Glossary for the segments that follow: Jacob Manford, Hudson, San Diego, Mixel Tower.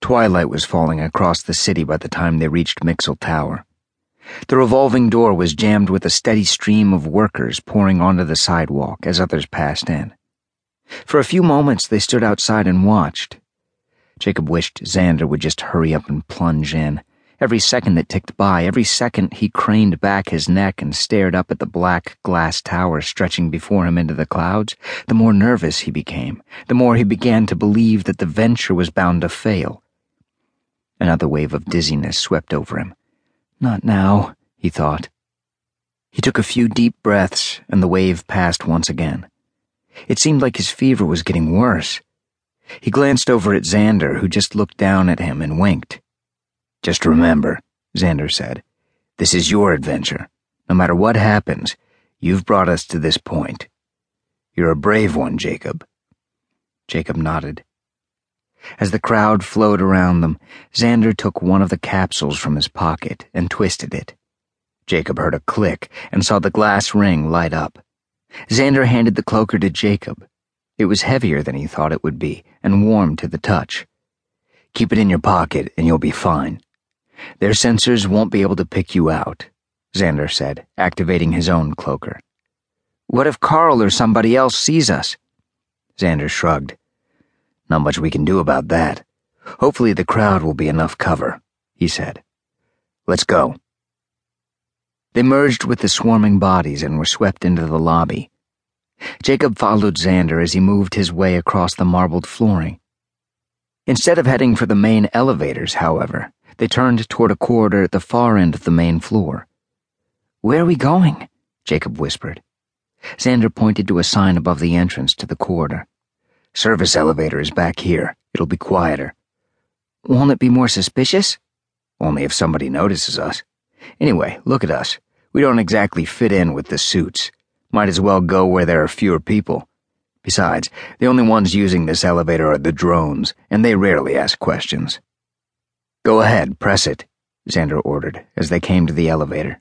Twilight was falling across the city by the time they reached Mixel Tower. The revolving door was jammed with a steady stream of workers pouring onto the sidewalk as others passed in. For a few moments, they stood outside and watched. Jacob wished Xander would just hurry up and plunge in. Every second that ticked by, every second he craned back his neck and stared up at the black glass tower stretching before him into the clouds, the more nervous he became, the more he began to believe that the venture was bound to fail. Another wave of dizziness swept over him. Not now, he thought. He took a few deep breaths, and the wave passed once again. It seemed like his fever was getting worse. He glanced over at Xander, who just looked down at him and winked. Just remember, Xander said, this is your adventure. No matter what happens, you've brought us to this point. You're a brave one, Jacob. Jacob nodded. As the crowd flowed around them, Xander took one of the capsules from his pocket and twisted it. Jacob heard a click and saw the glass ring light up. Xander handed the cloaker to Jacob. It was heavier than he thought it would be and warm to the touch. Keep it in your pocket and you'll be fine. Their sensors won't be able to pick you out, Xander said, activating his own cloaker. What if Carl or somebody else sees us? Xander shrugged. Not much we can do about that. Hopefully the crowd will be enough cover, he said. Let's go. They merged with the swarming bodies and were swept into the lobby. Jacob followed Xander as he moved his way across the marbled flooring. Instead of heading for the main elevators, however, they turned toward a corridor at the far end of the main floor. Where are we going? Jacob whispered. Xander pointed to a sign above the entrance to the corridor. Service elevator is back here. It'll be quieter. Won't it be more suspicious? Only if somebody notices us. Anyway, look at us. We don't exactly fit in with the suits. Might as well go where there are fewer people. Besides, the only ones using this elevator are the drones, and they rarely ask questions. Go ahead, press it, Xander ordered as they came to the elevator.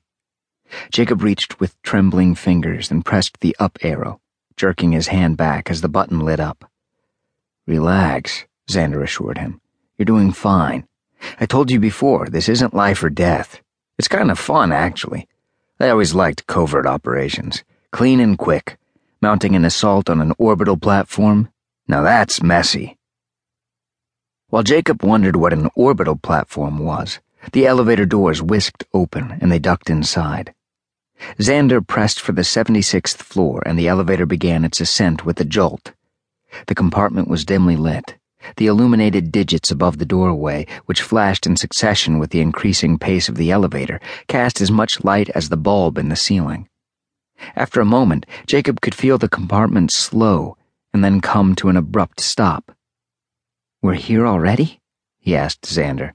Jacob reached with trembling fingers and pressed the up arrow, jerking his hand back as the button lit up. Relax, Xander assured him. You're doing fine. I told you before, this isn't life or death. It's kind of fun, actually. I always liked covert operations. Clean and quick. Mounting an assault on an orbital platform? Now that's messy. While Jacob wondered what an orbital platform was, the elevator doors whisked open and they ducked inside. Xander pressed for the 76th floor and the elevator began its ascent with a jolt. The compartment was dimly lit, the illuminated digits above the doorway, which flashed in succession with the increasing pace of the elevator, cast as much light as the bulb in the ceiling. After a moment, Jacob could feel the compartment slow and then come to an abrupt stop. We're here already? He asked Xander.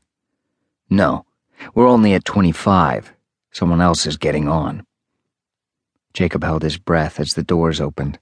No, we're only at 25. Someone else is getting on. Jacob held his breath as the doors opened.